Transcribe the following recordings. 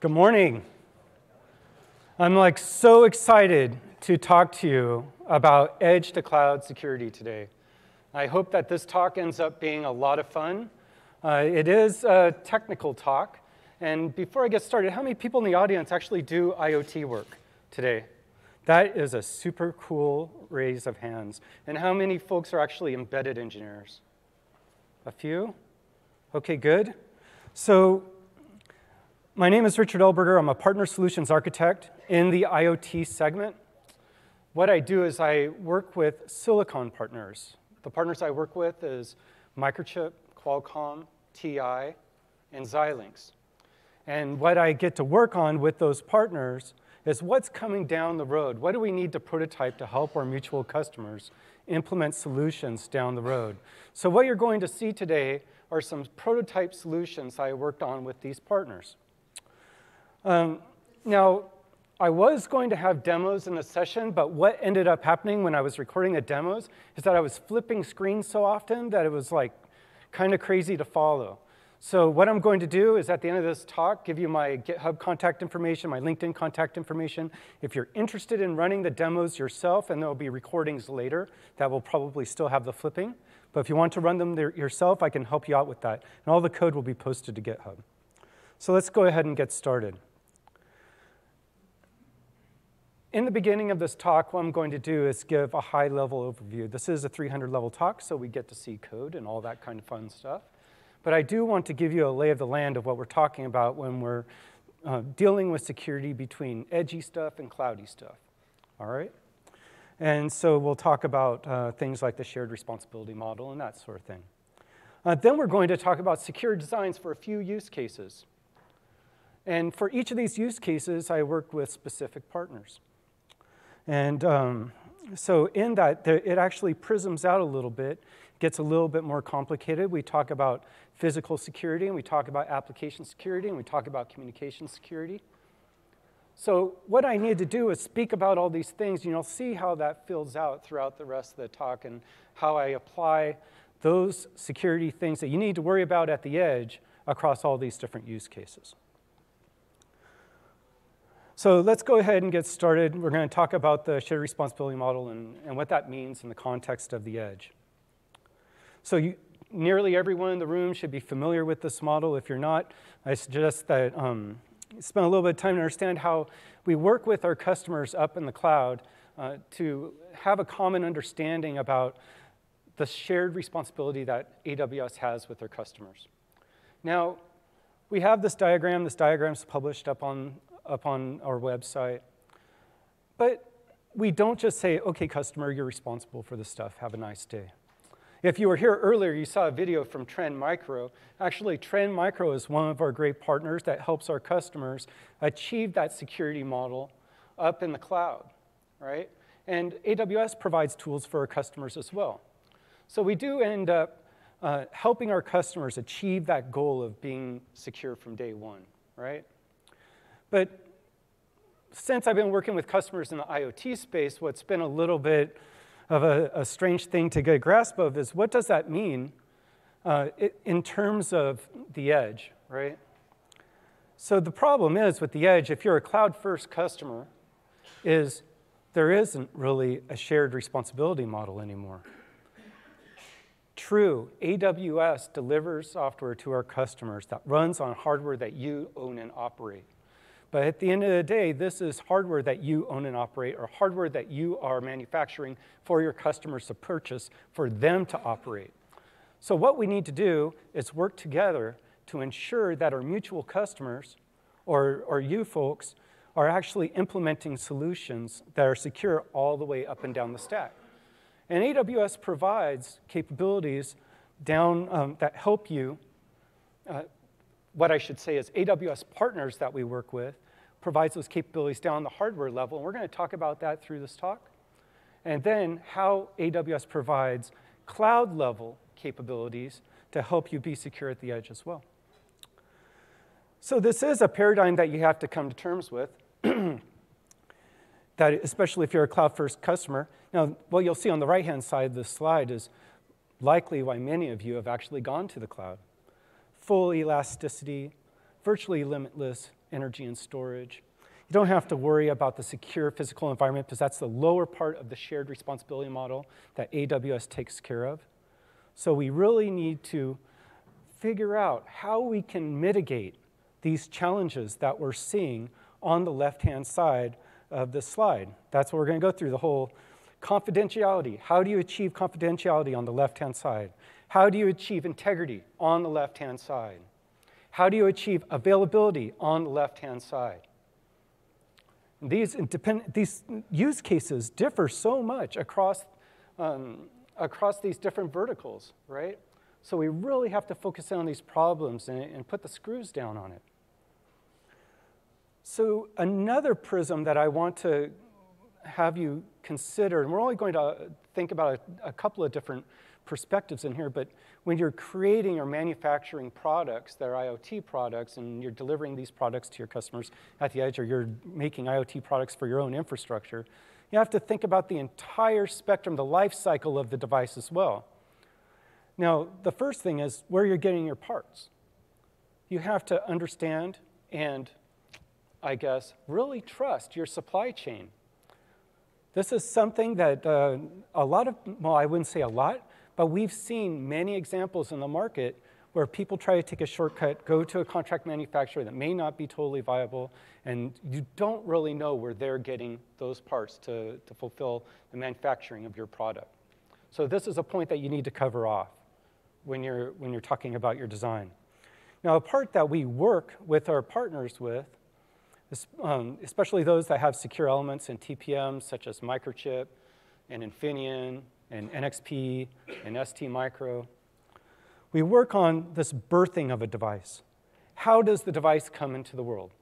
Good morning. I'm so excited to talk to you about edge to cloud security today. I hope that this talk ends up being a lot of fun. It is a technical talk. And before I get started, how many people in the audience actually do IoT work today? That is a super cool raise of hands. And how many folks are actually embedded engineers? A few? OK, good. So my name is Richard Elberger. I'm a partner solutions architect in the IoT segment. What I do is I work with silicon partners. The partners I work with is Microchip, Qualcomm, TI, and Xilinx. And what I get to work on with those partners is what's coming down the road. What do we need to prototype to help our mutual customers implement solutions down the road? So what you're going to see today are some prototype solutions I worked on with these partners. Now, I was going to have demos in the session, but what ended up happening when I was recording the demos is that I was flipping screens so often that it was kind of crazy to follow. So what I'm going to do is at the end of this talk, give you my GitHub contact information, my LinkedIn contact information. If you're interested in running the demos yourself, and there'll be recordings later that will probably still have the flipping. But if you want to run them yourself, I can help you out with that. And all the code will be posted to GitHub. So let's go ahead and get started. In the beginning of this talk, what I'm going to do is give a high-level overview. This is a 300-level talk, so we get to see code and all that kind of fun stuff. But I do want to give you a lay of the land of what we're talking about when we're dealing with security between edgy stuff and cloudy stuff, all right? And so we'll talk about things like the shared responsibility model and that sort of thing. Then we're going to talk about secure designs for a few use cases. And for each of these use cases, I worked with specific partners. And so in that, it actually prisms out a little bit, gets a little bit more complicated. We talk about physical security, and we talk about application security, and we talk about communication security. So what I need to do is speak about all these things, and you'll see how that fills out throughout the rest of the talk and how I apply those security things that you need to worry about at the edge across all these different use cases. So let's go ahead and get started. We're going to talk about the shared responsibility model and what that means in the context of the edge. So nearly everyone in the room should be familiar with this model. If you're not, I suggest that you spend a little bit of time to understand how we work with our customers up in the cloud to have a common understanding about the shared responsibility that AWS has with their customers. Now, we have this diagram. This diagram's published up on our website. But we don't just say, OK, customer, you're responsible for this stuff. Have a nice day. If you were here earlier, you saw a video from Trend Micro. Actually, Trend Micro is one of our great partners that helps our customers achieve that security model up in the cloud, right? And AWS provides tools for our customers as well. So we do end up helping our customers achieve that goal of being secure from day one, right? But since I've been working with customers in the IoT space, what's been a little bit of a strange thing to get a grasp of is what does that mean in terms of the edge, right? So the problem is with the edge, if you're a cloud-first customer, is there isn't really a shared responsibility model anymore. True, AWS delivers software to our customers that runs on hardware that you own and operate. But at the end of the day, this is hardware that you own and operate, or hardware that you are manufacturing for your customers to purchase, for them to operate. So what we need to do is work together to ensure that our mutual customers, or you folks, are actually implementing solutions that are secure all the way up and down the stack. And AWS provides capabilities down that help you what I should say is AWS partners that we work with provides those capabilities down the hardware level. And we're going to talk about that through this talk. And then how AWS provides cloud-level capabilities to help you be secure at the edge as well. So this is a paradigm that you have to come to terms with, that especially if you're a cloud-first customer. Now, what you'll see on the right-hand side of this slide is likely why many of you have actually gone to the cloud. Full elasticity, virtually limitless energy and storage. You don't have to worry about the secure physical environment because that's the lower part of the shared responsibility model that AWS takes care of. So we really need to figure out how we can mitigate these challenges that we're seeing on the left-hand side of this slide. That's what we're going to go through, the whole confidentiality. How do you achieve confidentiality on the left-hand side? How do you achieve integrity on the left-hand side? How do you achieve availability on the left-hand side? These use cases differ so much across these different verticals, right? So we really have to focus on these problems and put the screws down on it. So another prism that I want to have you consider, and we're only going to think about a couple of different perspectives in here, but when you're creating or manufacturing products that are IoT products and you're delivering these products to your customers at the edge, or you're making IoT products for your own infrastructure, you have to think about the entire spectrum, the life cycle of the device as well. Now, the first thing is where you're getting your parts. You have to understand and, I guess, really trust your supply chain. This is something that I wouldn't say a lot, but we've seen many examples in the market where people try to take a shortcut, go to a contract manufacturer that may not be totally viable, and you don't really know where they're getting those parts to fulfill the manufacturing of your product. So this is a point that you need to cover off when you're talking about your design. Now, a part that we work with our partners with, especially those that have secure elements and TPMs, such as Microchip and Infineon and NXP and ST Micro, we work on this birthing of a device. How does the device come into the world?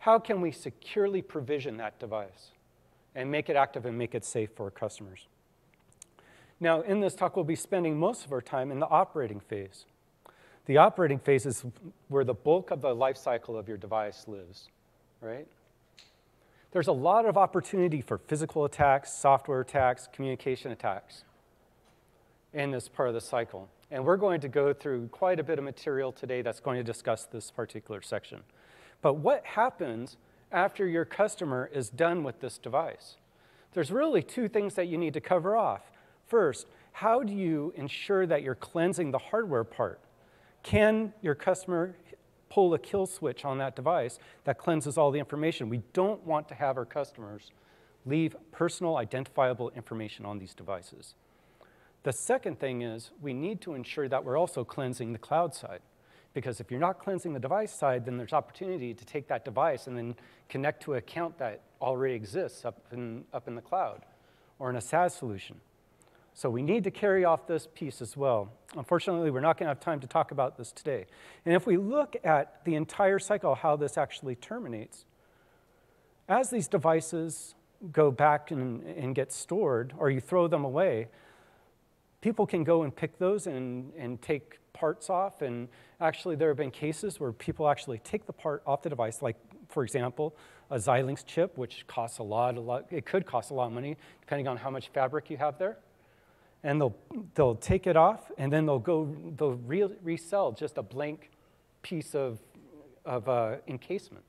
How can we securely provision that device and make it active and make it safe for our customers? Now, in this talk, we'll be spending most of our time in the operating phase. The operating phase is where the bulk of the life cycle of your device lives, right? There's a lot of opportunity for physical attacks, software attacks, communication attacks in this part of the cycle. And we're going to go through quite a bit of material today that's going to discuss this particular section. But what happens after your customer is done with this device? There's really two things that you need to cover off. First, how do you ensure that you're cleansing the hardware part? Can your customer pull a kill switch on that device that cleanses all the information? We don't want to have our customers leave personal identifiable information on these devices. The second thing is we need to ensure that we're also cleansing the cloud side, because if you're not cleansing the device side, then there's opportunity to take that device and then connect to an account that already exists up in the cloud or in a SaaS solution. So we need to carry off this piece as well. Unfortunately, we're not going to have time to talk about this today. And if we look at the entire cycle, how this actually terminates, as these devices go back and get stored, or you throw them away, people can go and pick those and take parts off. And actually, there have been cases where people actually take the part off the device, like, for example, a Xilinx chip, which costs a lot. It could cost a lot of money, depending on how much fabric you have there. And they'll take it off, and then they'll resell just a blank piece of encasement.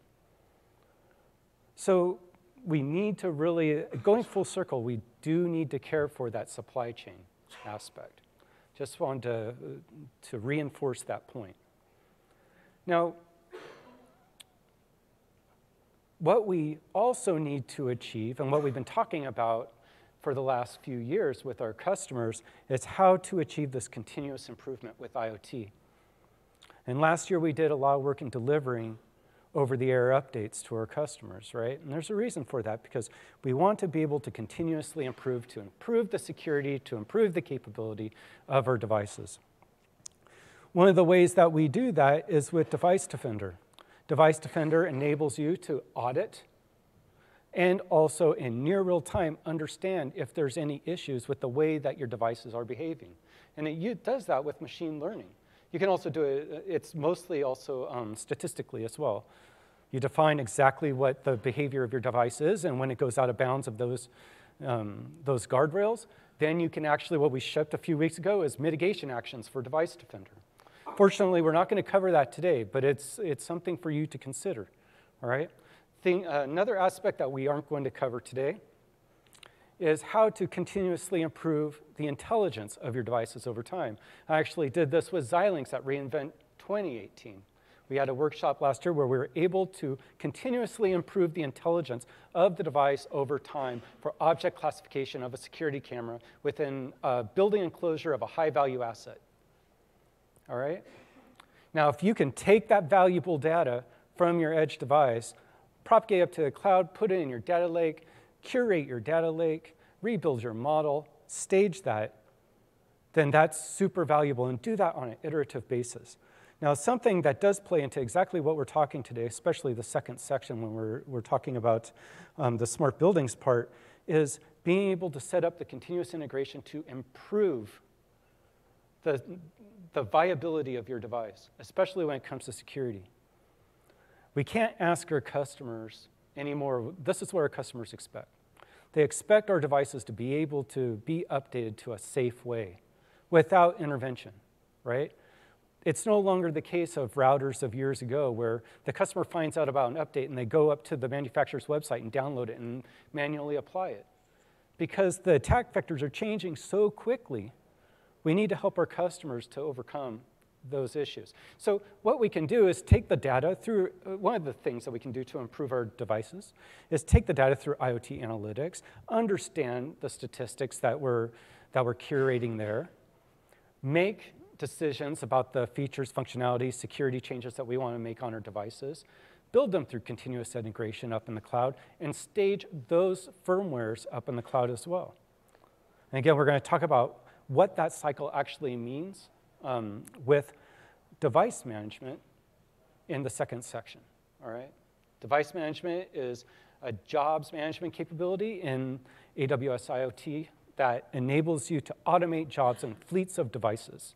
So we need to really, going full circle, we do need to care for that supply chain aspect. Just wanted to reinforce that point. Now, what we also need to achieve, and what we've been talking about for the last few years with our customers, is how to achieve this continuous improvement with IoT. And last year we did a lot of work in delivering over-the-air updates to our customers, right? And there's a reason for that, because we want to be able to continuously improve, to improve the security, to improve the capability of our devices. One of the ways that we do that is with Device Defender. Device Defender enables you to audit and also in near real time understand if there's any issues with the way that your devices are behaving. And it does that with machine learning. You can also do it, it's mostly also statistically as well. You define exactly what the behavior of your device is, and when it goes out of bounds of those guardrails, then you can actually, what we shipped a few weeks ago is mitigation actions for Device Defender. Fortunately, we're not going to cover that today, but it's something for you to consider, all right? Another aspect that we aren't going to cover today is how to continuously improve the intelligence of your devices over time. I actually did this with Xilinx at reInvent 2018. We had a workshop last year where we were able to continuously improve the intelligence of the device over time for object classification of a security camera within a building enclosure of a high-value asset. All right? Now, if you can take that valuable data from your edge device, propagate up to the cloud, put it in your data lake, curate your data lake, rebuild your model, stage that, then that's super valuable, and do that on an iterative basis. Now, something that does play into exactly what we're talking today, especially the second section when we're talking about the smart buildings part, is being able to set up the continuous integration to improve the viability of your device, especially when it comes to security. We can't ask our customers anymore. This is what our customers expect. They expect our devices to be able to be updated to a safe way without intervention, right? It's no longer the case of routers of years ago where the customer finds out about an update and they go up to the manufacturer's website and download it and manually apply it. Because the attack vectors are changing so quickly, we need to help our customers to overcome those issues. So what we can do is take the data through, one of the things that we can do to improve our devices is take the data through IoT analytics, understand the statistics that we're curating there, make decisions about the features, functionality, security changes that we want to make on our devices, build them through continuous integration up in the cloud, and stage those firmwares up in the cloud as well. And again, we're going to talk about what that cycle actually means with device management in the second section, all right? Device management is a jobs management capability in AWS IoT that enables you to automate jobs and fleets of devices.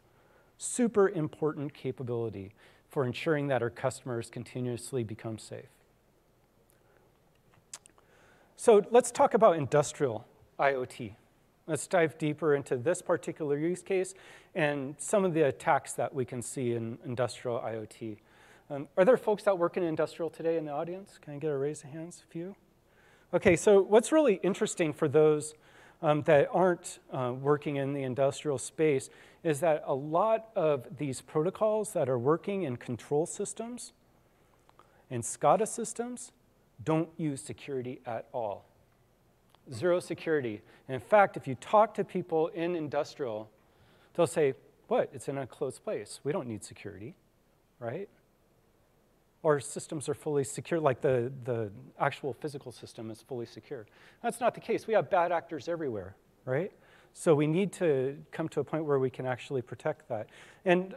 Super important capability for ensuring that our customers continuously become safe. So let's talk about industrial IoT. Let's dive deeper into this particular use case and some of the attacks that we can see in industrial IoT. Are there folks that work in industrial today in the audience? Can I get a raise of hands? A few? Okay, so what's really interesting for those that aren't working in the industrial space is that a lot of these protocols that are working in control systems and SCADA systems don't use security at all. Zero security. And in fact, if you talk to people in industrial, they'll say, what? It's an enclosed place. We don't need security, right? Our systems are fully secure, like the actual physical system is fully secure. That's not the case. We have bad actors everywhere, right? So we need to come to a point where we can actually protect that. And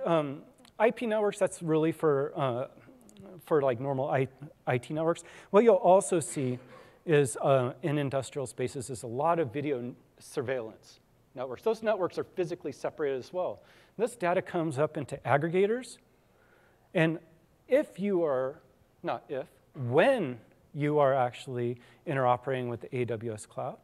IP networks, that's really for like normal IT networks. What you'll also see is in industrial spaces is a lot of video surveillance networks. Those networks are physically separated as well. This data comes up into aggregators, and if you are, not if, when you are actually interoperating with the AWS cloud,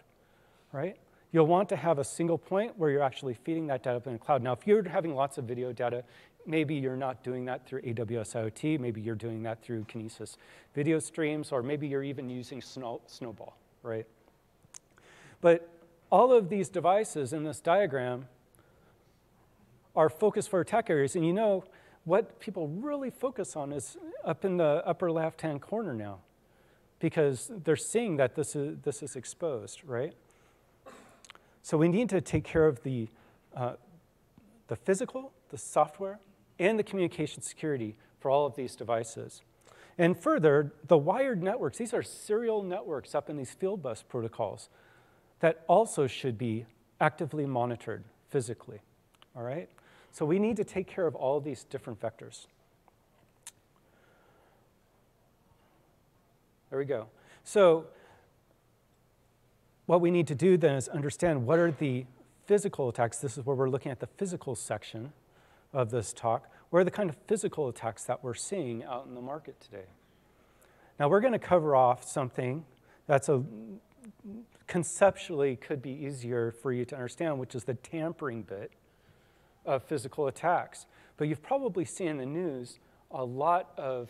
right? You'll want to have a single point where you're actually feeding that data up in the cloud. Now, if you're having lots of video data, maybe you're not doing that through AWS IoT, maybe you're doing that through Kinesis video streams, or maybe you're even using Snowball, right? But all of these devices in this diagram are focused for attack areas, and you know, what people really focus on is up in the upper left-hand corner now, because they're seeing that this is exposed, right? So we need to take care of the physical, the software, and the communication security for all of these devices. And further, the wired networks, these are serial networks up in these field bus protocols that also should be actively monitored physically, all right? So we need to take care of all these different vectors. There we go. So what we need to do then is understand what are the physical attacks. This is where we're looking at the physical section of this talk. What are the kind of physical attacks that we're seeing out in the market today? Now, we're going to cover off something that's conceptually could be easier for you to understand, which is the tampering bit of physical attacks. But you've probably seen in the news a lot of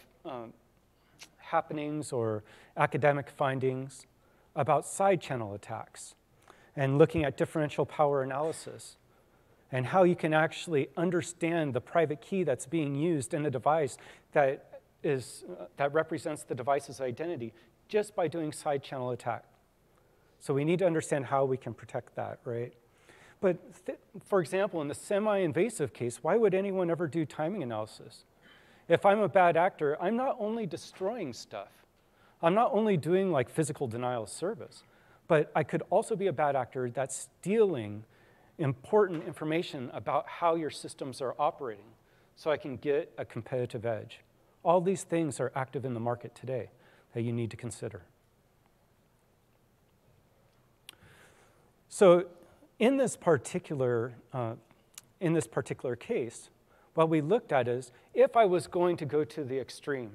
happenings or academic findings about side channel attacks and looking at differential power analysis and how you can actually understand the private key that's being used in a device that is that represents the device's identity just by doing side channel attack. So we need to understand how we can protect that, right? But for example, in the semi-invasive case, why would anyone ever do timing analysis? If I'm a bad actor, I'm not only destroying stuff, I'm not only doing like physical denial of service, but I could also be a bad actor that's stealing important information about how your systems are operating so I can get a competitive edge. All these things are active in the market today that you need to consider. So in this particular case, what we looked at is, if I was going to go to the extreme,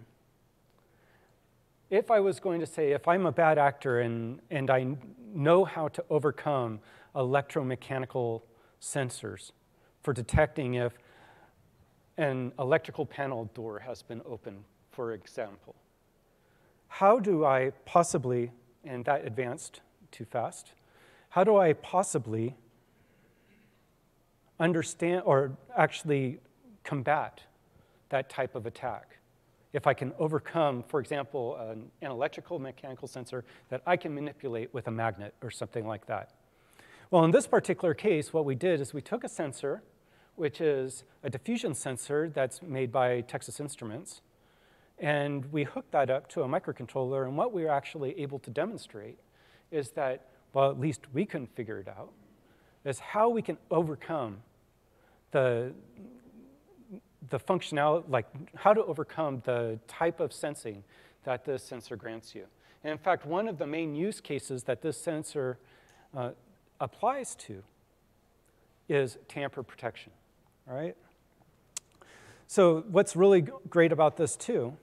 if I was going to say, if I'm a bad actor and I know how to overcome electromechanical sensors for detecting if an electrical panel door has been opened, for example, how do I possibly, and that advanced too fast, how do I possibly understand or actually combat that type of attack? If I can overcome, for example, an electrical mechanical sensor that I can manipulate with a magnet or something like that. Well, in this particular case, what we did is we took a sensor, which is a diffusion sensor that's made by Texas Instruments, and we hooked that up to a microcontroller, and what we were actually able to demonstrate is that, well, at least we couldn't figure it out, is how we can overcome the functionality, like how to overcome the type of sensing that this sensor grants you. And in fact, one of the main use cases that this sensor applies to is tamper protection, all right? So what's really great about this too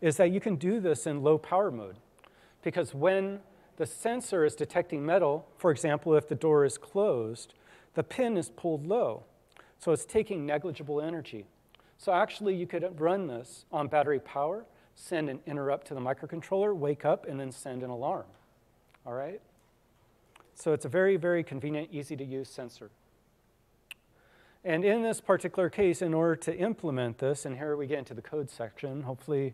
is that you can do this in low power mode, because when the sensor is detecting metal, for example, if the door is closed, the pin is pulled low, so it's taking negligible energy. So actually, you could run this on battery power, send an interrupt to the microcontroller, wake up, and then send an alarm, all right? So it's a very, very convenient, easy-to-use sensor. And in this particular case, in order to implement this, and here we get into the code section, hopefully,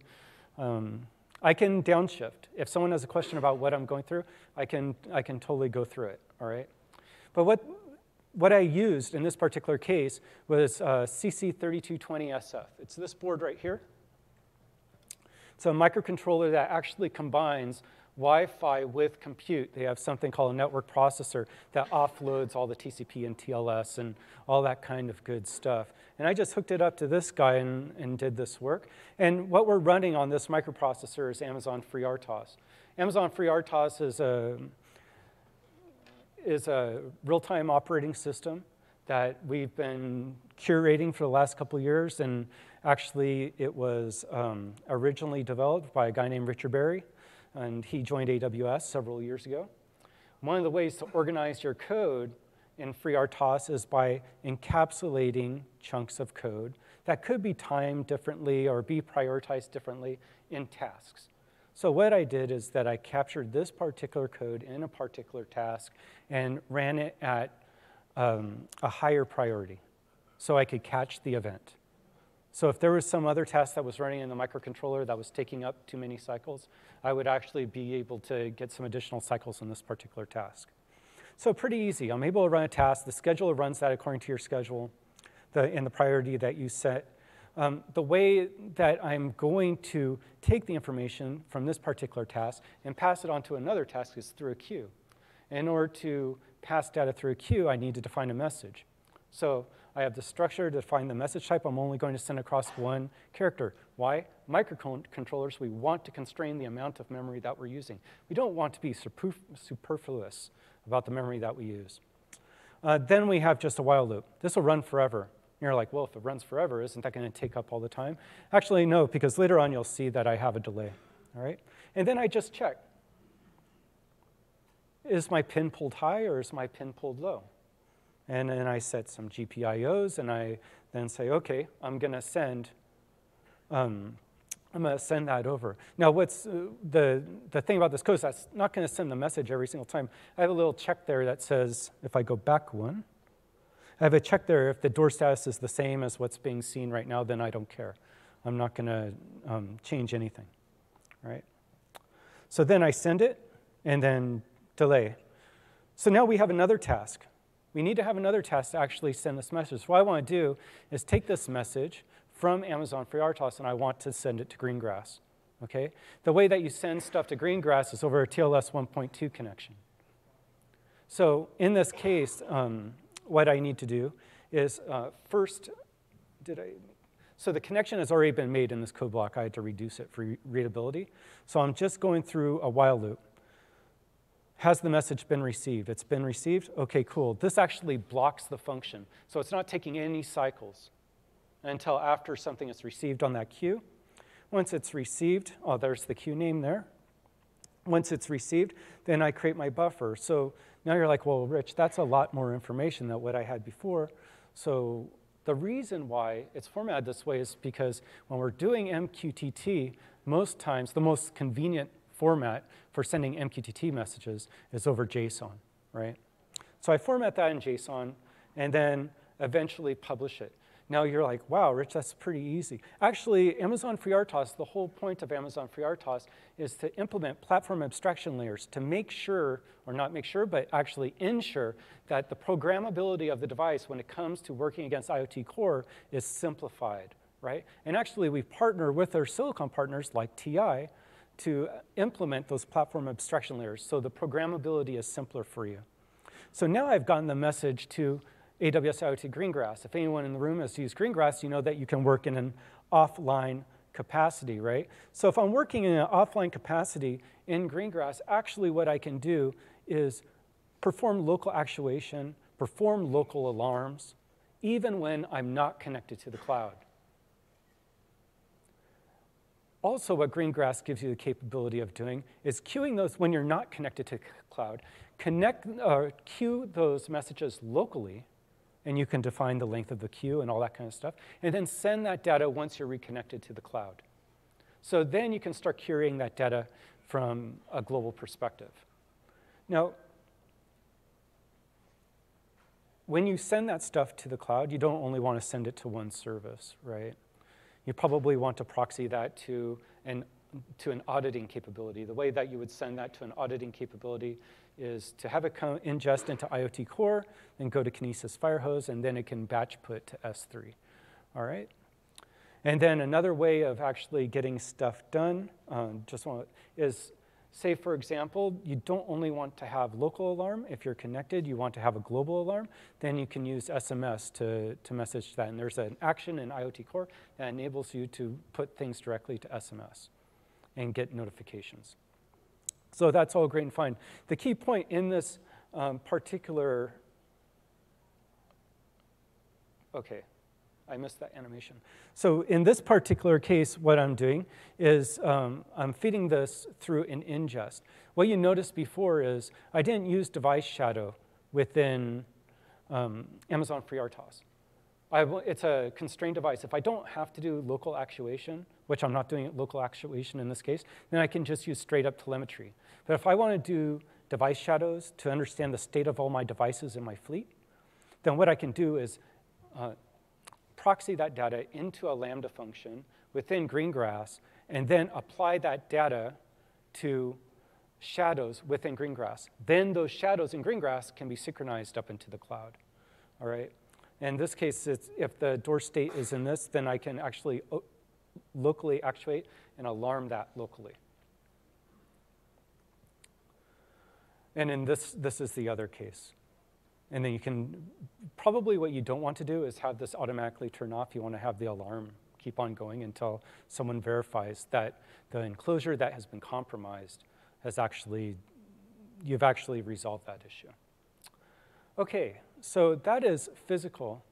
I can downshift. If someone has a question about what I'm going through, I can totally go through it, all right? But what I used in this particular case was CC3220SF. It's this board right here. It's a microcontroller that actually combines Wi-Fi with compute. They have something called a network processor that offloads all the TCP and TLS and all that kind of good stuff. And I just hooked it up to this guy and did this work. And what we're running on this microprocessor is Amazon FreeRTOS. Amazon FreeRTOS is a real-time operating system that we've been curating for the last couple of years, and actually it was originally developed by a guy named Richard Elberger, and he joined AWS several years ago. One of the ways to organize your code in FreeRTOS is by encapsulating chunks of code that could be timed differently or be prioritized differently in tasks. So what I did is that I captured this particular code in a particular task and ran it at a higher priority so I could catch the event. So if there was some other task that was running in the microcontroller that was taking up too many cycles, I would actually be able to get some additional cycles in this particular task. So pretty easy. I'm able to run a task. The scheduler runs that according to your schedule and the priority that you set. The way that I'm going to take the information from this particular task and pass it on to another task is through a queue. In order to pass data through a queue, I need to define a message. So I have the structure to define the message type. I'm only going to send across one character. Why? Microcontrollers, we want to constrain the amount of memory that we're using. We don't want to be superfluous about the memory that we use. Then we have just a while loop. This will run forever. You're like, well, if it runs forever, isn't that going to take up all the time? Actually, no, because later on you'll see that I have a delay, all right? And then I just check. Is my pin pulled high or is my pin pulled low? And then I set some GPIOs, and I then say, okay, I'm going to send that over. Now, what's the thing about this code is that's not going to send the message every single time. I have a little check there that says, if I go back one, I have a check there. If the door status is the same as what's being seen right now, then I don't care. I'm not going to change anything, right? So then I send it, and then delay. So now we have another task. We need to have another task to actually send this message. So what I want to do is take this message from Amazon FreeRTOS, and I want to send it to Greengrass. Okay? The way that you send stuff to Greengrass is over a TLS 1.2 connection. So in this case, what I need to do is so the connection has already been made in this code block. I had to reduce it for readability. So I'm just going through a while loop. Has the message been received? It's been received? OK, cool. This actually blocks the function. So it's not taking any cycles until after something is received on that queue. Once it's received, oh, there's the queue name there. Once it's received, then I create my buffer. So now you're like, well, Rich, that's a lot more information than what I had before. So the reason why it's formatted this way is because when we're doing MQTT, most times the most convenient format for sending MQTT messages is over JSON, right? So I format that in JSON and then eventually publish it. Now you're like, wow, Rich, that's pretty easy. Actually, Amazon FreeRTOS, the whole point of Amazon FreeRTOS is to implement platform abstraction layers to make sure, or not make sure, but actually ensure that the programmability of the device when it comes to working against IoT core is simplified, right? And actually, we partner with our silicon partners like TI to implement those platform abstraction layers, so the programmability is simpler for you. So now I've gotten the message to AWS IoT Greengrass. If anyone in the room has used Greengrass, you know that you can work in an offline capacity, right? So if I'm working in an offline capacity in Greengrass, actually what I can do is perform local actuation, perform local alarms, even when I'm not connected to the cloud. Also, what Greengrass gives you the capability of doing is queuing those when you're not connected to cloud. Queue those messages locally, and you can define the length of the queue and all that kind of stuff, and then send that data once you're reconnected to the cloud. So then you can start querying that data from a global perspective. Now, when you send that stuff to the cloud, you don't only want to send it to one service, right? You probably want to proxy that to an auditing capability. The way that you would send that to an auditing capability is to have it ingest into IoT core, then go to Kinesis Firehose, and then it can batch put to S3. All right? And then another way of actually getting stuff done is, say, for example, you don't only want to have local alarm. If you're connected, you want to have a global alarm. Then you can use SMS to message that. And there's an action in IoT Core that enables you to put things directly to SMS and get notifications. So that's all great and fine. The key point in this So in this particular case, what I'm doing is I'm feeding this through an ingest. What you noticed before is I didn't use device shadow within Amazon FreeRTOS. It's a constrained device. If I don't have to do local actuation, which I'm not doing local actuation in this case, then I can just use straight up telemetry. But if I want to do device shadows to understand the state of all my devices in my fleet, then what I can do is proxy that data into a Lambda function within Greengrass, and then apply that data to shadows within Greengrass. Then those shadows in Greengrass can be synchronized up into the cloud. All right? In this case, if the door state is in this, then I can actually locally actuate and alarm that locally. And in this is the other case. And then you can, probably what you don't want to do is have this automatically turn off. You want to have the alarm keep on going until someone verifies that the enclosure that has been compromised has actually, you've actually resolved that issue. Okay, so that is physical,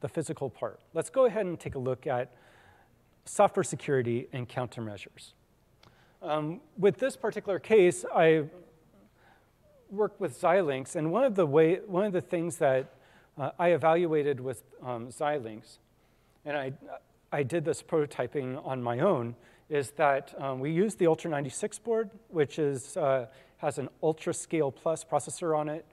the physical part. Let's go ahead and take a look at software security and countermeasures. With this particular case, I worked with Xilinx, and one of the things that I evaluated with Xilinx and I did this prototyping on my own, is that we use the Ultra 96 board, which is, has an Ultra Scale Plus processor on it.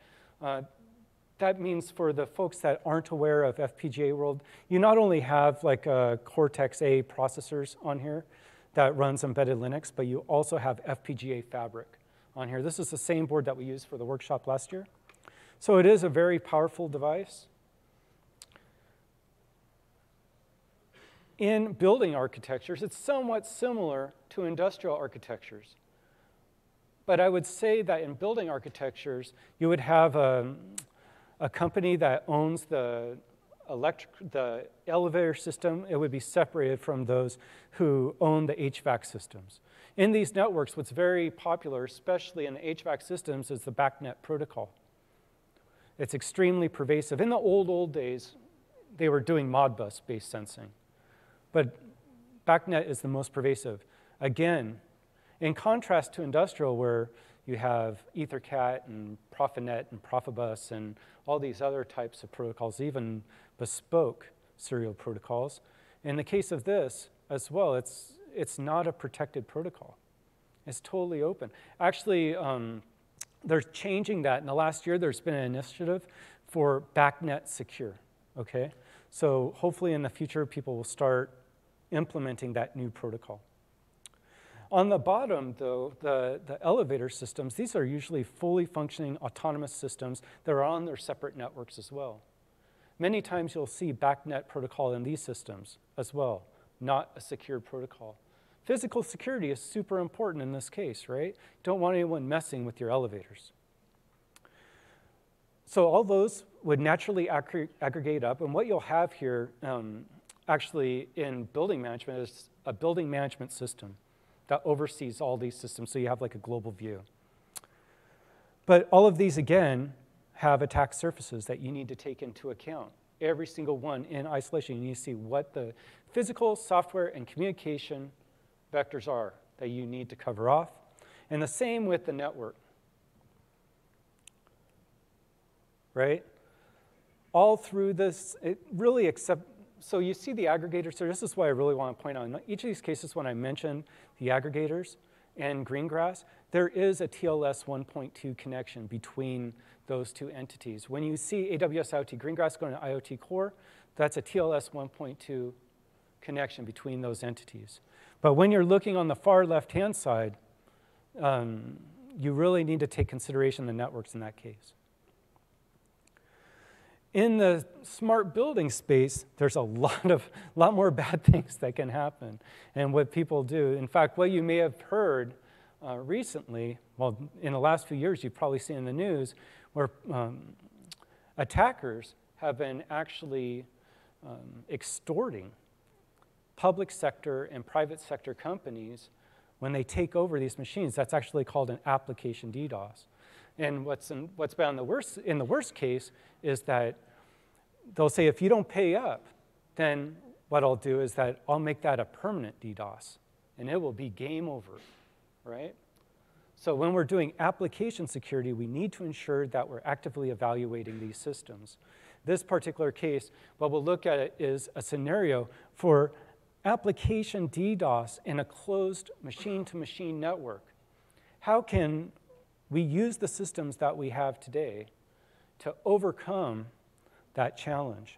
That means for the folks that aren't aware of FPGA world, you not only have like Cortex-A processors on here that runs embedded Linux, but you also have FPGA fabric on here. This is the same board that we used for the workshop last year. So it is a very powerful device. In building architectures, it's somewhat similar to industrial architectures. But I would say that in building architectures, you would have a company that owns the elevator system. It would be separated from those who own the HVAC systems. In these networks, what's very popular, especially in the HVAC systems, is the BACnet protocol. It's extremely pervasive. In the old days, they were doing Modbus-based sensing. But BACnet is the most pervasive. Again, in contrast to industrial, where you have EtherCAT and Profinet and Profibus and all these other types of protocols, even bespoke serial protocols. In the case of this as well, it's not a protected protocol. It's totally open. Actually, they're changing that. In the last year, there's been an initiative for BACnet Secure, okay? So hopefully in the future, people will start implementing that new protocol. On the bottom, though, the elevator systems, these are usually fully functioning autonomous systems that are on their separate networks as well. Many times you'll see BACnet protocol in these systems as well, not a secure protocol. Physical security is super important in this case, right? You don't want anyone messing with your elevators. So all those would naturally aggregate up, and what you'll have here actually in building management is a building management system that oversees all these systems, so you have like a global view. But all of these, again, have attack surfaces that you need to take into account. Every single one in isolation, you need to see what the physical, software, and communication vectors are that you need to cover off. And the same with the network. Right? All through this, it really except, so you see the aggregators. So this is why I really want to point out. In each of these cases, when I mention the aggregators and Greengrass, there is a TLS 1.2 connection between those two entities. When you see AWS IoT Greengrass going to IoT Core, that's a TLS 1.2 connection between those entities. But when you're looking on the far left-hand side, you really need to take consideration the networks in that case. In the smart building space, there's a lot more bad things that can happen and what people do. In fact, what you may have heard recently, well, in the last few years, you've probably seen in the news, where attackers have been actually extorting public sector and private sector companies when they take over these machines. That's actually called an application DDoS. And what's been in the worst case is that they'll say, if you don't pay up, then what I'll do is that I'll make that a permanent DDoS, and it will be game over, right? So when we're doing application security, we need to ensure that we're actively evaluating these systems. This particular case, what we'll look at is a scenario for application DDoS in a closed machine-to-machine network. How can we use the systems that we have today to overcome that challenge?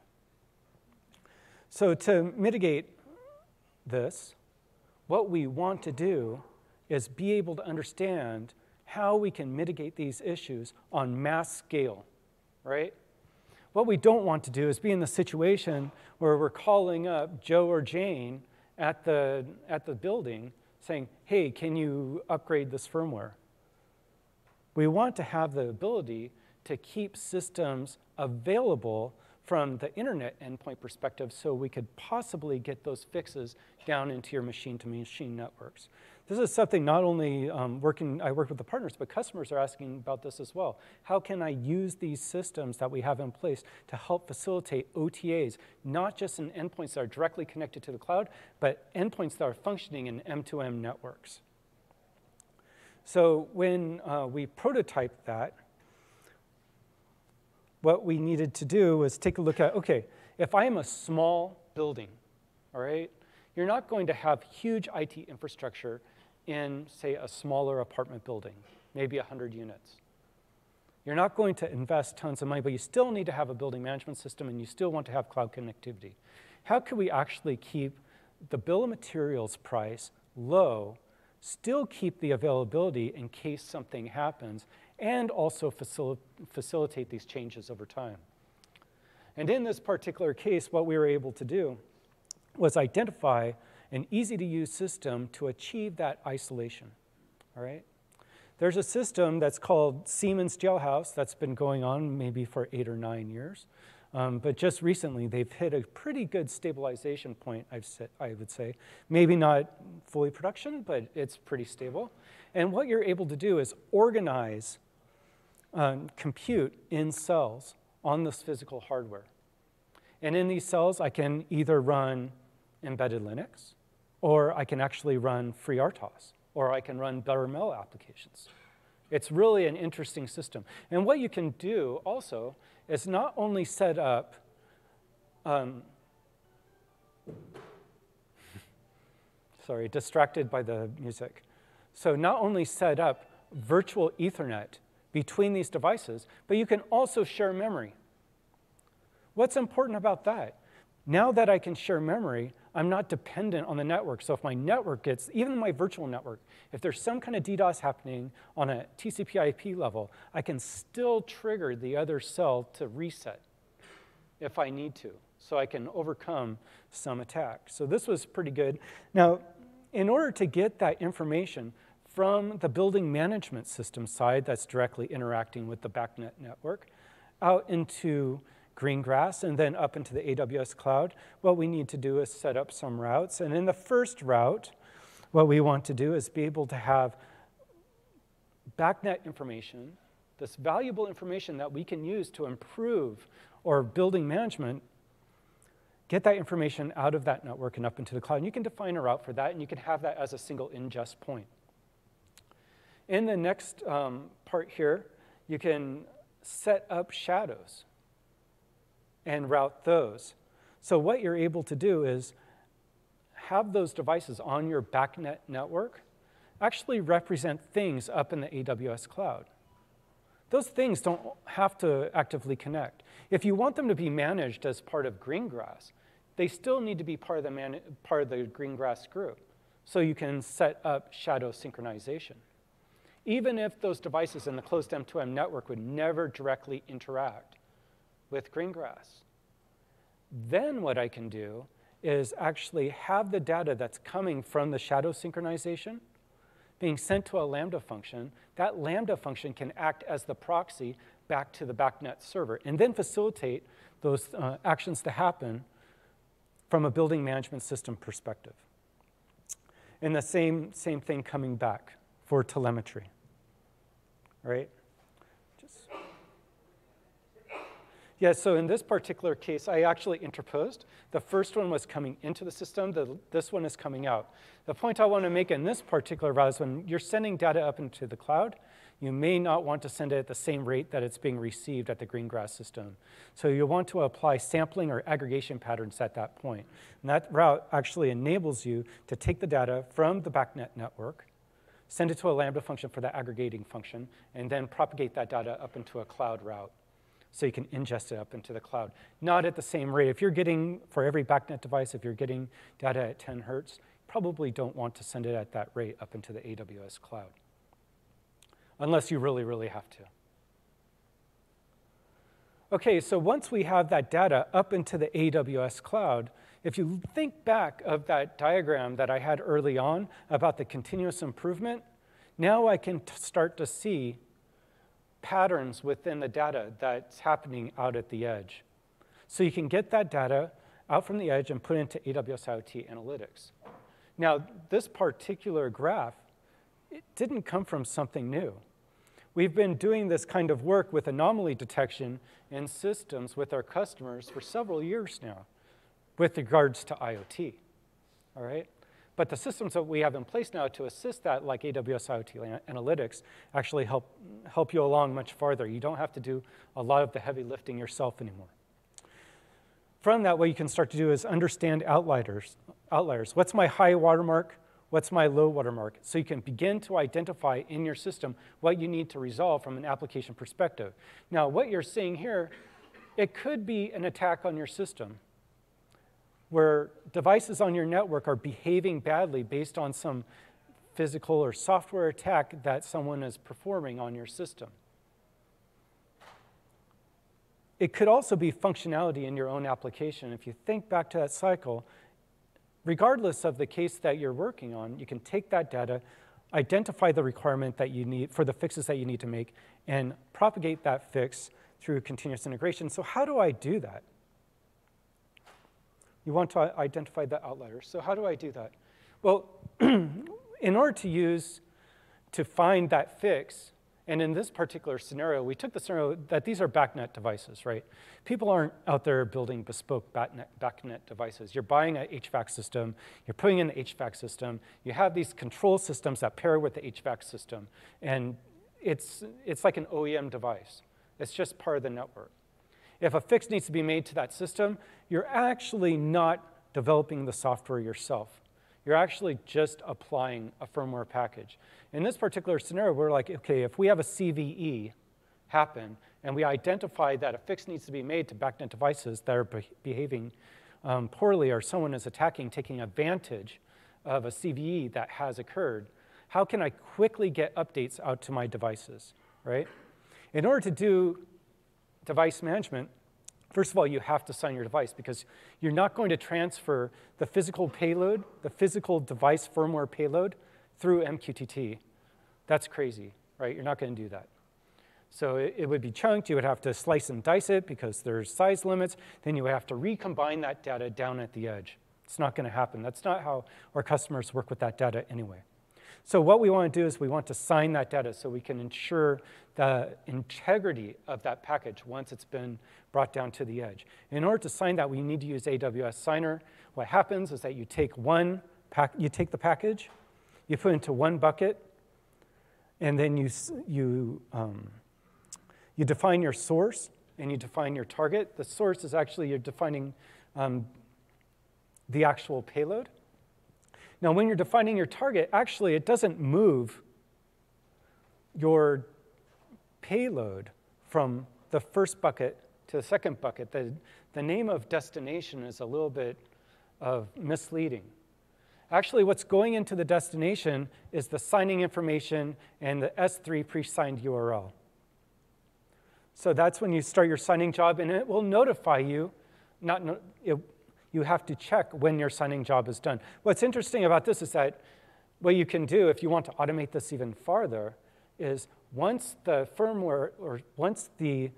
So to mitigate this, what we want to do is be able to understand how we can mitigate these issues on mass scale, right? What we don't want to do is be in the situation where we're calling up Joe or Jane at the building saying, hey, can you upgrade this firmware? We want to have the ability to keep systems available from the internet endpoint perspective so we could possibly get those fixes down into your machine-to-machine networks. This is something not only I work with the partners, but customers are asking about this as well. How can I use these systems that we have in place to help facilitate OTAs, not just in endpoints that are directly connected to the cloud, but endpoints that are functioning in M2M networks? So when we prototyped that, what we needed to do was take a look at, okay, if I am a small building, all right? You're not going to have huge IT infrastructure in, say, a smaller apartment building, maybe 100 units. You're not going to invest tons of money, but you still need to have a building management system and you still want to have cloud connectivity. How can we actually keep the bill of materials price low, still keep the availability in case something happens, and also facilitate these changes over time? And in this particular case, what we were able to do was identify an easy-to-use system to achieve that isolation, all right? There's a system that's called Siemens Jailhouse that's been going on maybe for 8 or 9 years. But just recently, they've hit a pretty good stabilization point, I would say. Maybe not fully production, but it's pretty stable. And what you're able to do is organize compute in cells on this physical hardware. And in these cells, I can either run embedded Linux, or I can actually run FreeRTOS, or I can run bare-metal applications. It's really an interesting system. And what you can do also is not only set up sorry, distracted by the music. So not only set up virtual Ethernet between these devices, but you can also share memory. What's important about that? Now that I can share memory, I'm not dependent on the network. So if my network gets, even my virtual network, if there's some kind of DDoS happening on a TCP/IP level, I can still trigger the other cell to reset if I need to. So I can overcome some attack. So this was pretty good. Now, in order to get that information from the building management system side that's directly interacting with the BACnet network out into Greengrass, and then up into the AWS cloud, what we need to do is set up some routes. And in the first route, what we want to do is be able to have BACnet information, this valuable information that we can use to improve our building management, get that information out of that network and up into the cloud. And you can define a route for that, and you can have that as a single ingest point. In the next part here, you can set up shadows and route those. So what you're able to do is have those devices on your BACnet network actually represent things up in the AWS cloud. Those things don't have to actively connect. If you want them to be managed as part of Greengrass, they still need to be part of the Greengrass group. So you can set up shadow synchronization. Even if those devices in the closed M2M network would never directly interact with Greengrass. Then what I can do is actually have the data that's coming from the shadow synchronization being sent to a Lambda function. That Lambda function can act as the proxy back to the BACnet server and then facilitate those actions to happen from a building management system perspective. And the same thing coming back for telemetry, right? Yeah, so in this particular case, I actually interposed. The first one was coming into the system. This one is coming out. The point I want to make in this particular route is when you're sending data up into the cloud, you may not want to send it at the same rate that it's being received at the Greengrass system. So you'll want to apply sampling or aggregation patterns at that point. And that route actually enables you to take the data from the BACnet network, send it to a Lambda function for that aggregating function, and then propagate that data up into a cloud route. So you can ingest it up into the cloud. Not at the same rate. If you're getting, for every BACnet device, if you're getting data at 10 hertz, you probably don't want to send it at that rate up into the AWS cloud, unless you really, really have to. OK, so once we have that data up into the AWS cloud, if you think back of that diagram that I had early on about the continuous improvement, now I can start to see patterns within the data that's happening out at the edge. So you can get that data out from the edge and put into AWS IoT Analytics. Now, this particular graph, it didn't come from something new. We've been doing this kind of work with anomaly detection in systems with our customers for several years now with regards to IoT, all right? But the systems that we have in place now to assist that, like AWS IoT Analytics, actually help you along much farther. You don't have to do a lot of the heavy lifting yourself anymore. From that, what you can start to do is understand outliers. What's my high watermark? What's my low watermark? So you can begin to identify in your system what you need to resolve from an application perspective. Now, what you're seeing here, it could be an attack on your system where devices on your network are behaving badly based on some physical or software attack that someone is performing on your system. It could also be functionality in your own application. If you think back to that cycle, regardless of the case that you're working on, you can take that data, identify the requirement that you need for the fixes that you need to make, and propagate that fix through continuous integration. So how do I do that? You want to identify the outlier. So how do I do that? Well, in order to find that fix, and in this particular scenario, we took the scenario that these are BACnet devices, right? People aren't out there building bespoke BACnet devices. You're buying an HVAC system. You're putting in the HVAC system. You have these control systems that pair with the HVAC system. And it's like an OEM device. It's just part of the network. If a fix needs to be made to that system, you're actually not developing the software yourself. You're actually just applying a firmware package. In this particular scenario, we're like, OK, if we have a CVE happen, and we identify that a fix needs to be made to BACnet devices that are behaving poorly, or someone is attacking, taking advantage of a CVE that has occurred, how can I quickly get updates out to my devices, right? In order to do device management, first of all, you have to sign your device because you're not going to transfer the physical payload, the physical device firmware payload, through MQTT. That's crazy, right? You're not going to do that. So it would be chunked. You would have to slice and dice it because there's size limits. Then you would have to recombine that data down at the edge. It's not going to happen. That's not how our customers work with that data anyway. So what we want to do is we want to sign that data so we can ensure the integrity of that package once it's been brought down to the edge. In order to sign that, we need to use AWS Signer. What happens is that you take the package, you put it into one bucket, and then you define your source and you define your target. The source is actually you're defining the actual payload. Now, when you're defining your target, actually, it doesn't move your payload from the first bucket to the second bucket. The name of destination is a little bit of misleading. Actually, what's going into the destination is the signing information and the S3 pre-signed URL. So that's when you start your signing job, and it will notify you, you have to check when your signing job is done. What's interesting about this is that what you can do if you want to automate this even farther is once the firmware or once the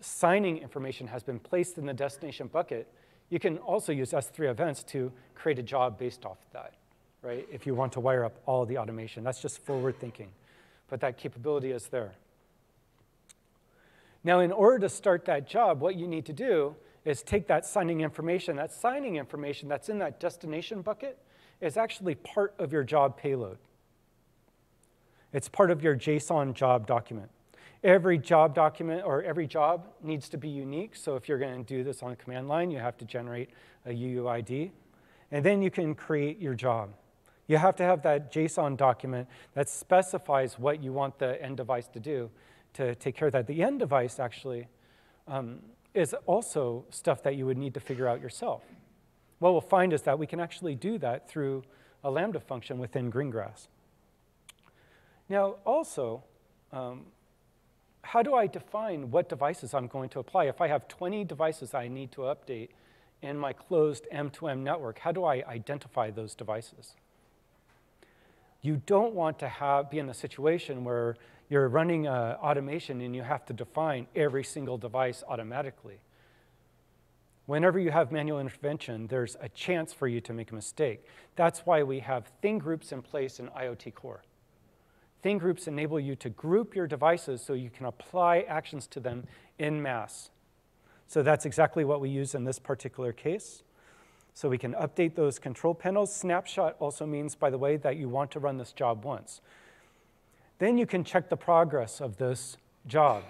signing information has been placed in the destination bucket, you can also use S3 events to create a job based off of that, right? If you want to wire up all the automation. That's just forward thinking. But that capability is there. Now, in order to start that job, what you need to do is take that signing information that's in that destination bucket is actually part of your job payload. It's part of your JSON job document. Every job document or every job needs to be unique. So if you're going to do this on the command line, you have to generate a UUID. And then you can create your job. You have to have that JSON document that specifies what you want the end device to do to take care of that. The end device actually is also stuff that you would need to figure out yourself. What we'll find is that we can actually do that through a Lambda function within Greengrass. Now, also, how do I define what devices I'm going to apply? If I have 20 devices I need to update in my closed M2M network, how do I identify those devices? You don't want to be in a situation where you're running automation and you have to define every single device automatically. Whenever you have manual intervention, there's a chance for you to make a mistake. That's why we have thing groups in place in IoT Core. Thing groups enable you to group your devices so you can apply actions to them en masse. So that's exactly what we use in this particular case. So we can update those control panels. Snapshot also means, by the way, that you want to run this job once. Then you can check the progress of this job.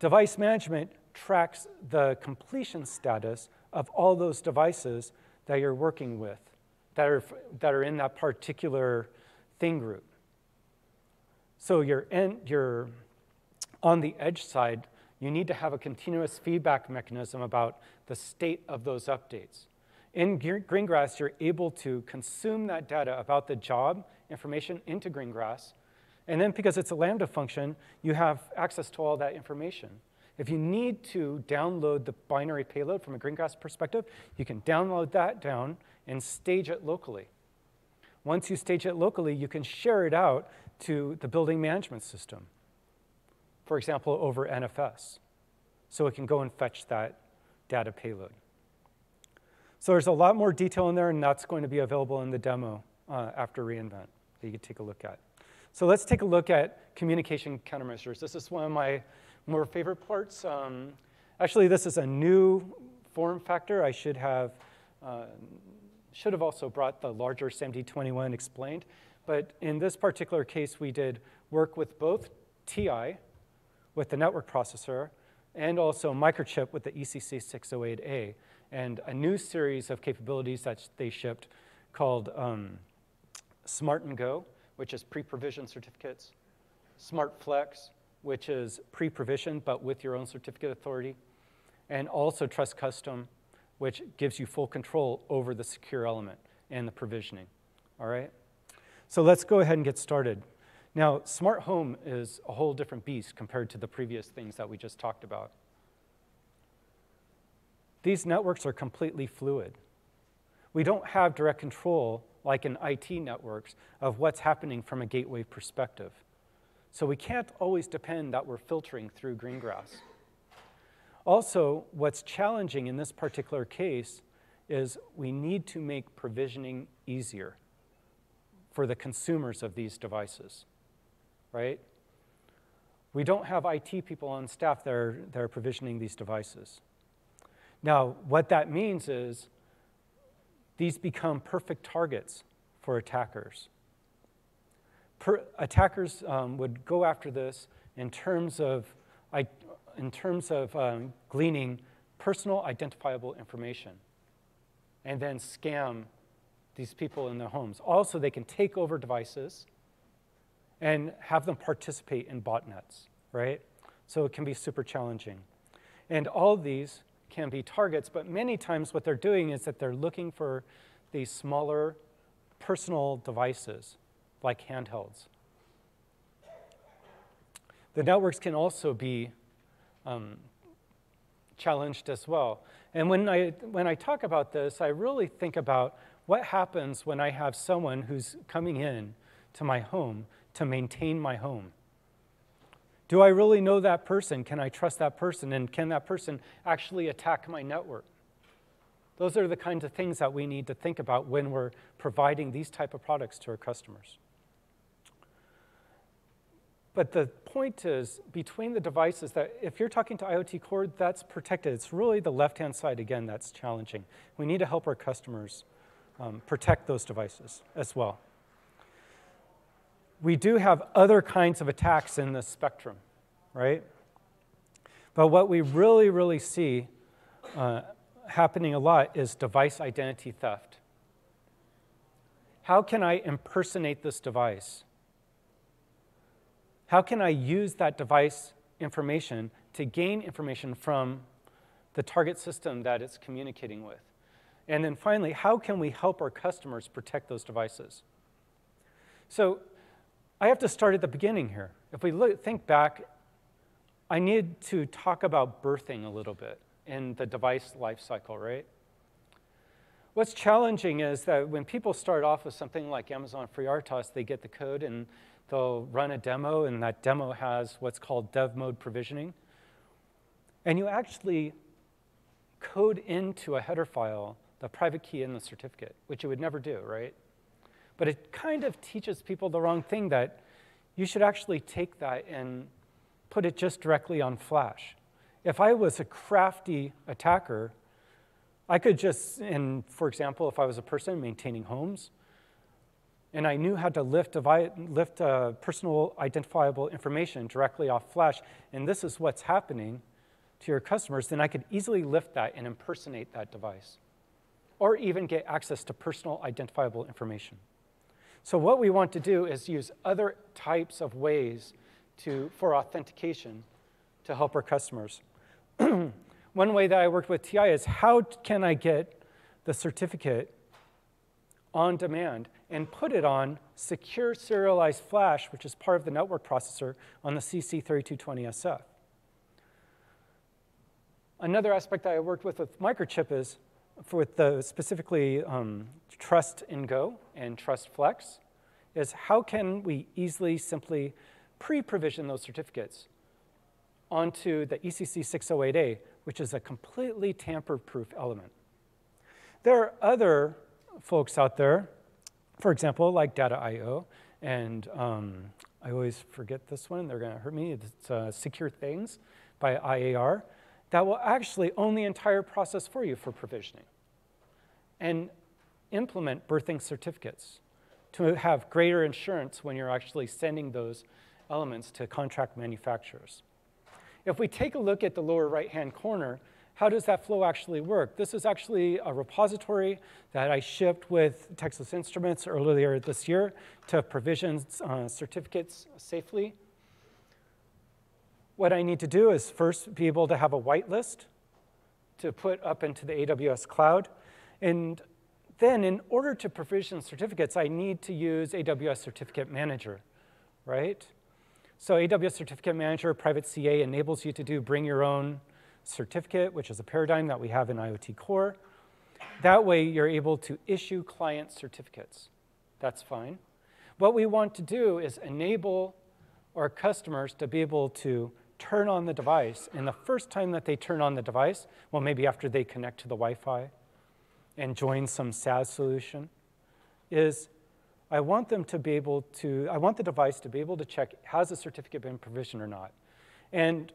Device management tracks the completion status of all those devices that you're working with that are in that particular thing group. So you're on the edge side, you need to have a continuous feedback mechanism about the state of those updates. In Greengrass, you're able to consume that data about the job information into Greengrass. And then because it's a Lambda function, you have access to all that information. If you need to download the binary payload from a Greengrass perspective, you can download that down and stage it locally. Once you stage it locally, you can share it out to the building management system, for example, over NFS. So it can go and fetch that data payload. So there's a lot more detail in there, and that's going to be available in the demo after reInvent that you can take a look at. So let's take a look at communication countermeasures. This is one of my more favorite parts. Actually, this is a new form factor. I should have also brought the larger SMD21 explained. But in this particular case, we did work with both TI, with the network processor, and also Microchip with the ECC-608A, and a new series of capabilities that they shipped called Smart and Go, which is pre-provisioned certificates, Smart Flex, which is pre-provisioned but with your own certificate authority, and also Trust Custom, which gives you full control over the secure element and the provisioning. All right? So let's go ahead and get started. Now, smart home is a whole different beast compared to the previous things that we just talked about. These networks are completely fluid. We don't have direct control, like in IT networks, of what's happening from a gateway perspective. So we can't always depend that we're filtering through Greengrass. Also, what's challenging in this particular case is we need to make provisioning easier for the consumers of these devices, right? We don't have IT people on staff that are provisioning these devices. Now, what that means is these become perfect targets for attackers. Attackers would go after this in terms of gleaning personal identifiable information and then scam these people in their homes. Also, they can take over devices and have them participate in botnets, right? So it can be super challenging. And all of these can be targets, but many times what they're doing is that they're looking for these smaller personal devices, like handhelds. The networks can also be challenged as well. And when I talk about this, I really think about what happens when I have someone who's coming in to my home to maintain my home. Do I really know that person? Can I trust that person? And can that person actually attack my network? Those are the kinds of things that we need to think about when we're providing these type of products to our customers. But the point is, between the devices, that if you're talking to IoT Core, that's protected. It's really the left-hand side, again, that's challenging. We need to help our customers protect those devices as well. We do have other kinds of attacks in this spectrum, right? But what we really, really see happening a lot is device identity theft. How can I impersonate this device? How can I use that device information to gain information from the target system that it's communicating with? And then finally, how can we help our customers protect those devices? So I have to start at the beginning here. If we think back, I need to talk about birthing a little bit in the device lifecycle, right? What's challenging is that when people start off with something like Amazon FreeRTOS, they get the code and they'll run a demo, and that demo has what's called dev mode provisioning. And you actually code into a header file the private key in the certificate, which you would never do, right? But it kind of teaches people the wrong thing, that you should actually take that and put it just directly on flash. If I was a crafty attacker, I could just, and for example, if I was a person maintaining homes, and I knew how to lift personal identifiable information directly off flash, and this is what's happening, to your customers, then I could easily lift that and impersonate that device, or even get access to personal identifiable information. So what we want to do is use other types of ways for authentication to help our customers. One way that I worked with TI is, how can I get the certificate on demand and put it on secure serialized flash, which is part of the network processor, on the CC3220SF. Another aspect that I worked with Microchip is with the specifically Trust in Go and Trust Flex, is how can we easily simply pre-provision those certificates onto the ECC-608A, which is a completely tamper-proof element. There are other folks out there, for example, like Data.io, and I always forget this one, they're going to hurt me, it's Secure Things by IAR, that will actually own the entire process for you for provisioning and implement birthing certificates to have greater insurance when you're actually sending those elements to contract manufacturers. If we take a look at the lower right-hand corner, how does that flow actually work? This is actually a repository that I shipped with Texas Instruments earlier this year to provision certificates safely. What I need to do is first be able to have a whitelist to put up into the AWS cloud. And then in order to provision certificates, I need to use AWS Certificate Manager, right? So AWS Certificate Manager, Private CA, enables you to do bring your own certificate, which is a paradigm that we have in IoT Core. That way, you're able to issue client certificates. That's fine. What we want to do is enable our customers to be able to turn on the device. And the first time that they turn on the device, well, maybe after they connect to the Wi-Fi and join some SaaS solution, is I want them to be able to, I want the device to be able to check, has the certificate been provisioned or not? And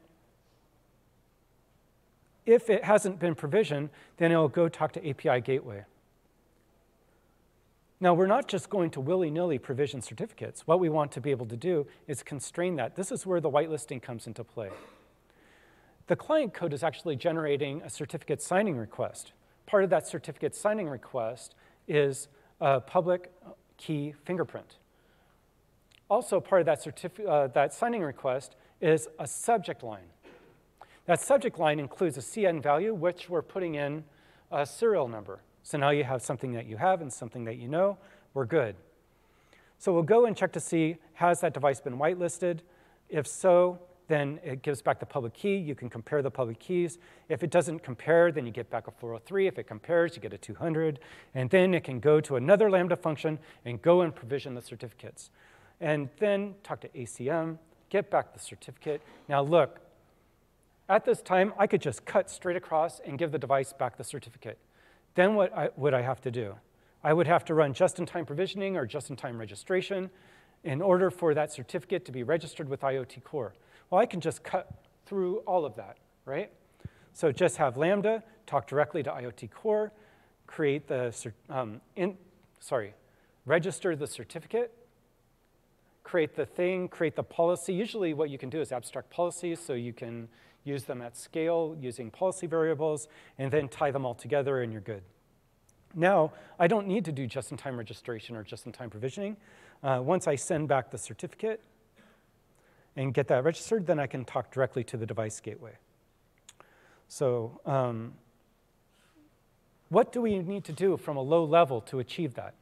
if it hasn't been provisioned, then it'll go talk to API Gateway. Now, we're not just going to willy-nilly provision certificates. What we want to be able to do is constrain that. This is where the whitelisting comes into play. The client code is actually generating a certificate signing request. Part of that certificate signing request is a public key fingerprint. Also, part of that signing request is a subject line. That subject line includes a CN value, which we're putting in a serial number. So now you have something that you have and something that you know. We're good. So we'll go and check to see, has that device been whitelisted? If so, then it gives back the public key. You can compare the public keys. If it doesn't compare, then you get back a 403. If it compares, you get a 200. And then it can go to another Lambda function and go and provision the certificates. And then talk to ACM, get back the certificate. Now look. At this time, I could just cut straight across and give the device back the certificate. Then what would I have to do? I would have to run just-in-time provisioning or just-in-time registration in order for that certificate to be registered with IoT Core. Well, I can just cut through all of that, right? So just have Lambda talk directly to IoT Core, create the, register the certificate, create the thing, create the policy. Usually what you can do is abstract policies, so you can use them at scale using policy variables, and then tie them all together, and you're good. Now, I don't need to do just-in-time registration or just-in-time provisioning. Once I send back the certificate and get that registered, then I can talk directly to the device gateway. So what do we need to do from a low level to achieve that?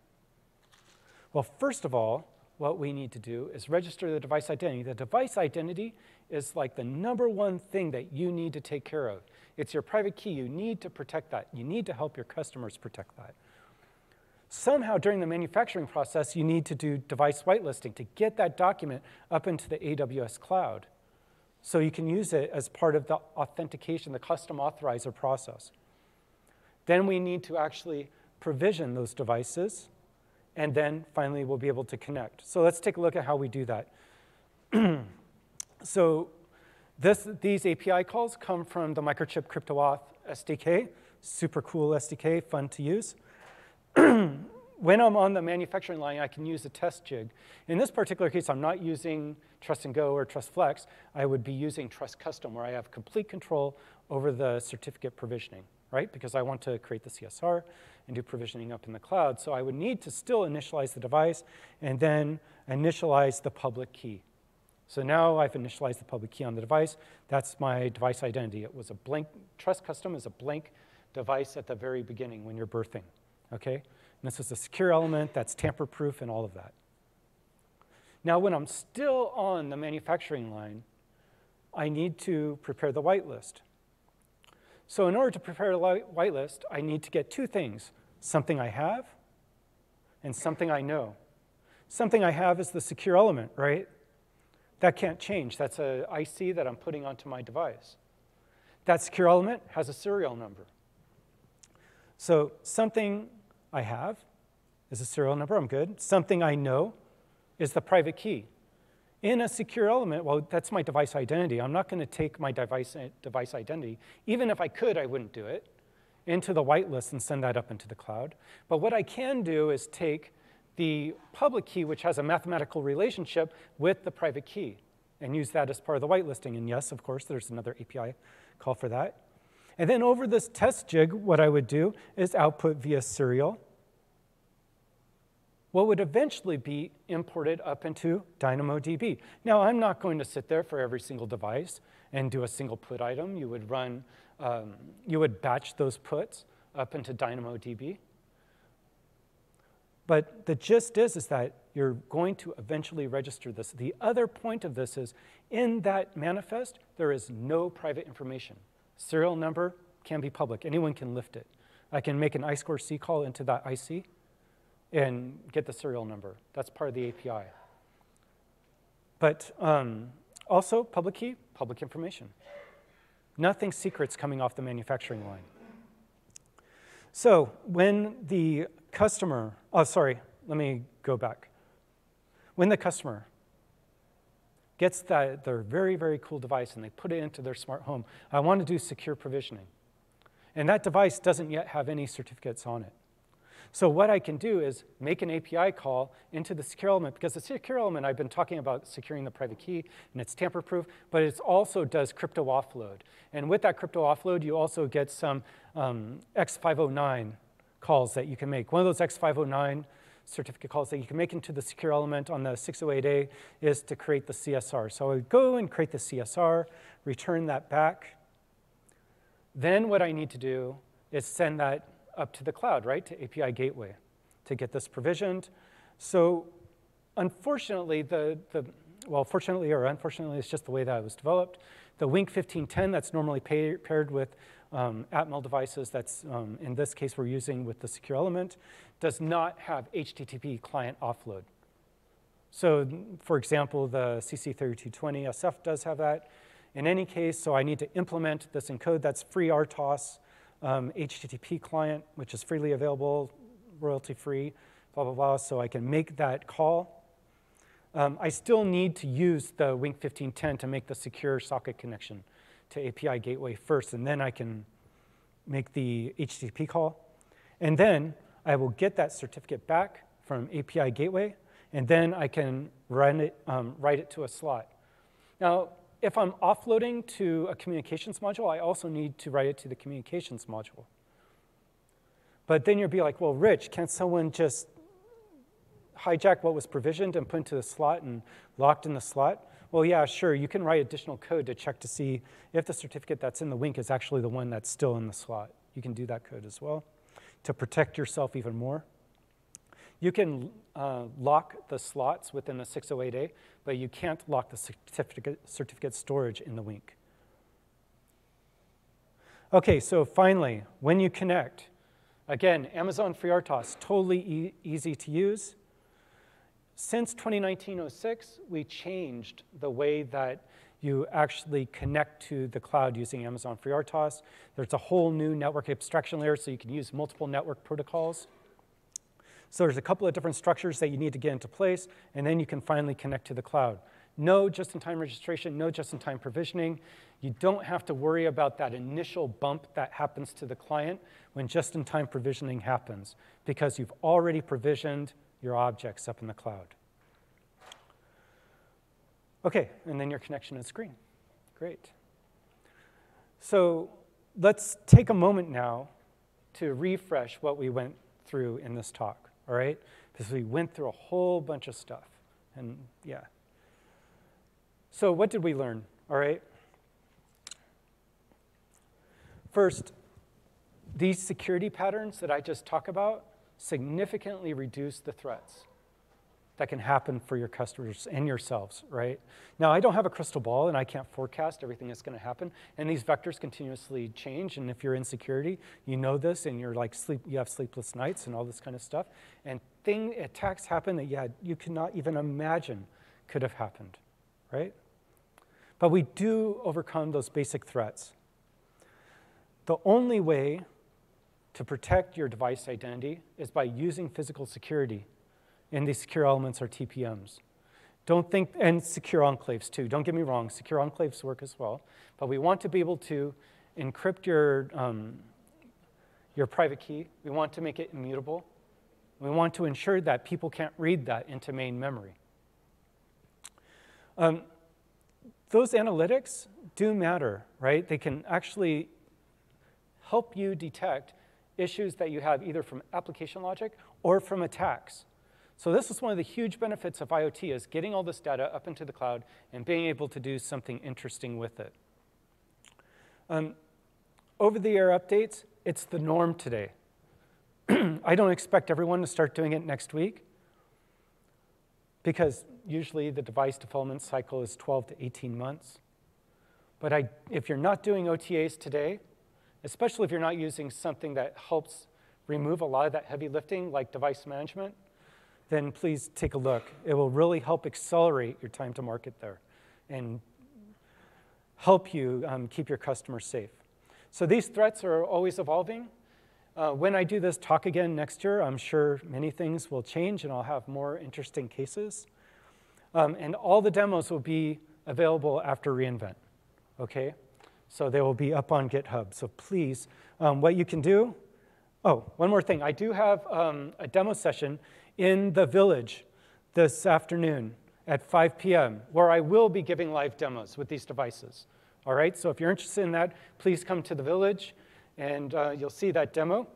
Well, first of all, what we need to do is register the device identity. The device identity is like the #1 thing that you need to take care of. It's your private key. You need to protect that. You need to help your customers protect that. Somehow during the manufacturing process, you need to do device whitelisting to get that document up into the AWS cloud so you can use it as part of the authentication, the custom authorizer process. Then we need to actually provision those devices. And then, finally, we'll be able to connect. So let's take a look at how we do that. So these API calls come from the Microchip CryptoAuth SDK. Super cool SDK, fun to use. When I'm on the manufacturing line, I can use a test jig. In this particular case, I'm not using Trust and Go or Trust Flex. I would be using Trust Custom, where I have complete control over the certificate provisioning, right? Because I want to create the CSR and do provisioning up in the cloud. So I would need to still initialize the device and then initialize the public key. So now I've initialized the public key on the device. That's my device identity. It was a blank, Trust Custom is a blank device at the very beginning when you're birthing, okay? And this is a secure element that's tamper-proof and all of that. Now, when I'm still on the manufacturing line, I need to prepare the whitelist. So in order to prepare a whitelist, I need to get two things, something I have and something I know. Something I have is the secure element, right? That can't change. That's an IC that I'm putting onto my device. That secure element has a serial number. So something I have is a serial number. I'm good. Something I know is the private key. In a secure element, well, that's my device identity. I'm not going to take my device identity, even if I could, I wouldn't do it, into the whitelist and send that up into the cloud. But what I can do is take the public key, which has a mathematical relationship with the private key, and use that as part of the whitelisting. And yes, of course, there's another API call for that. And then over this test jig, what I would do is output via serial what would eventually be imported up into DynamoDB. Now, I'm not going to sit there for every single device and do a single put item. You would run, you would batch those puts up into DynamoDB. But the gist is that you're going to eventually register this. The other point of this is in that manifest, there is no private information. Serial number can be public. Anyone can lift it. I can make an I2C call into that IC and get the serial number. That's part of the API. But also, public key, public information. Nothing secret's coming off the manufacturing line. So when the customer, oh, sorry, let me go back. When the customer gets their very, very cool device and they put it into their smart home, I want to do secure provisioning. And that device doesn't yet have any certificates on it. So what I can do is make an API call into the secure element, because the secure element, I've been talking about securing the private key, and it's tamper-proof, but it also does crypto offload. And with that crypto offload, you also get some X509 calls that you can make. One of those X509 certificate calls that you can make into the secure element on the 608A is to create the CSR. So I would go and create the CSR, return that back. Then what I need to do is send that up to the cloud, right, to API Gateway to get this provisioned. So unfortunately, well, fortunately or unfortunately, it's just the way that it was developed. The Wink 1510 that's normally paired with Atmel devices that's, in this case, we're using with the secure element, does not have HTTP client offload. So for example, the CC3220SF does have that. In any case, so I need to implement this in code. That's FreeRTOS. HTTP client, which is freely available, royalty-free, blah, blah, blah, so I can make that call. I still need to use the Wink 1510 to make the secure socket connection to API Gateway first, and then I can make the HTTP call. And then I will get that certificate back from API Gateway, and then I can run it, write it to a slot. Now, if I'm offloading to a communications module, I also need to write it to the communications module. But then you'll be like, well, Rich, can't someone just hijack what was provisioned and put into the slot and locked in the slot? Well, yeah, sure, you can write additional code to check to see if the certificate that's in the Wink is actually the one that's still in the slot. You can do that code as well to protect yourself even more. You can lock the slots within the 608A, but you can't lock the certificate storage in the Wink. Okay, so finally, when you connect, again, Amazon FreeRTOS, totally easy to use. Since 2019-06, we changed the way that you actually connect to the cloud using Amazon FreeRTOS. There's a whole new network abstraction layer, so you can use multiple network protocols. So there's a couple of different structures that you need to get into place, and then you can finally connect to the cloud. No just-in-time registration, no just-in-time provisioning. You don't have to worry about that initial bump that happens to the client when just-in-time provisioning happens, because you've already provisioned your objects up in the cloud. Okay, and then your connection is green. Great. So let's take a moment now to refresh what we went through in this talk, all right? Because we went through a whole bunch of stuff, and yeah. So what did we learn, all right? First, these security patterns that I just talked about significantly reduce the threats that can happen for your customers and yourselves, right? Now, I don't have a crystal ball, and I can't forecast everything that's going to happen, and these vectors continuously change, and if you're in security, you know this, and you're like you have sleepless nights and all this kind of stuff, and attacks happen that you cannot even imagine could have happened, right? But we do overcome those basic threats. The only way to protect your device identity is by using physical security. And these secure elements are TPMs. Don't think, and secure enclaves too, don't get me wrong, secure enclaves work as well, but we want to be able to encrypt your private key. We want to make it immutable. We want to ensure that people can't read that into main memory. Those analytics do matter, right? They can actually help you detect issues that you have either from application logic or from attacks. So this is one of the huge benefits of IoT, is getting all this data up into the cloud and being able to do something interesting with it. Over-the-air updates, it's the norm today. I don't expect everyone to start doing it next week, because usually the device development cycle is 12 to 18 months. But if you're not doing OTAs today, especially if you're not using something that helps remove a lot of that heavy lifting, like device management, then please take a look. It will really help accelerate your time to market there and help you keep your customers safe. So these threats are always evolving. When I do this talk again next year, I'm sure many things will change and I'll have more interesting cases. And all the demos will be available after reInvent, okay? So they will be up on GitHub, so please, what you can do, oh, one more thing. I do have a demo session in the Village this afternoon at 5 p.m., where I will be giving live demos with these devices. All right, so if you're interested in that, please come to the Village, and you'll see that demo.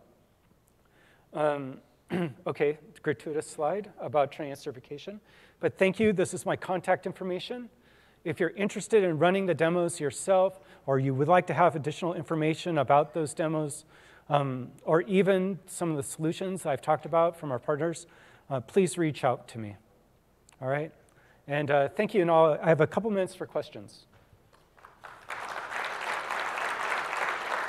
Okay, gratuitous slide about training and certification. But thank you, this is my contact information. If you're interested in running the demos yourself, or you would like to have additional information about those demos, or even some of the solutions I've talked about from our partners, please reach out to me, all right? And thank you, and I have a couple minutes for questions.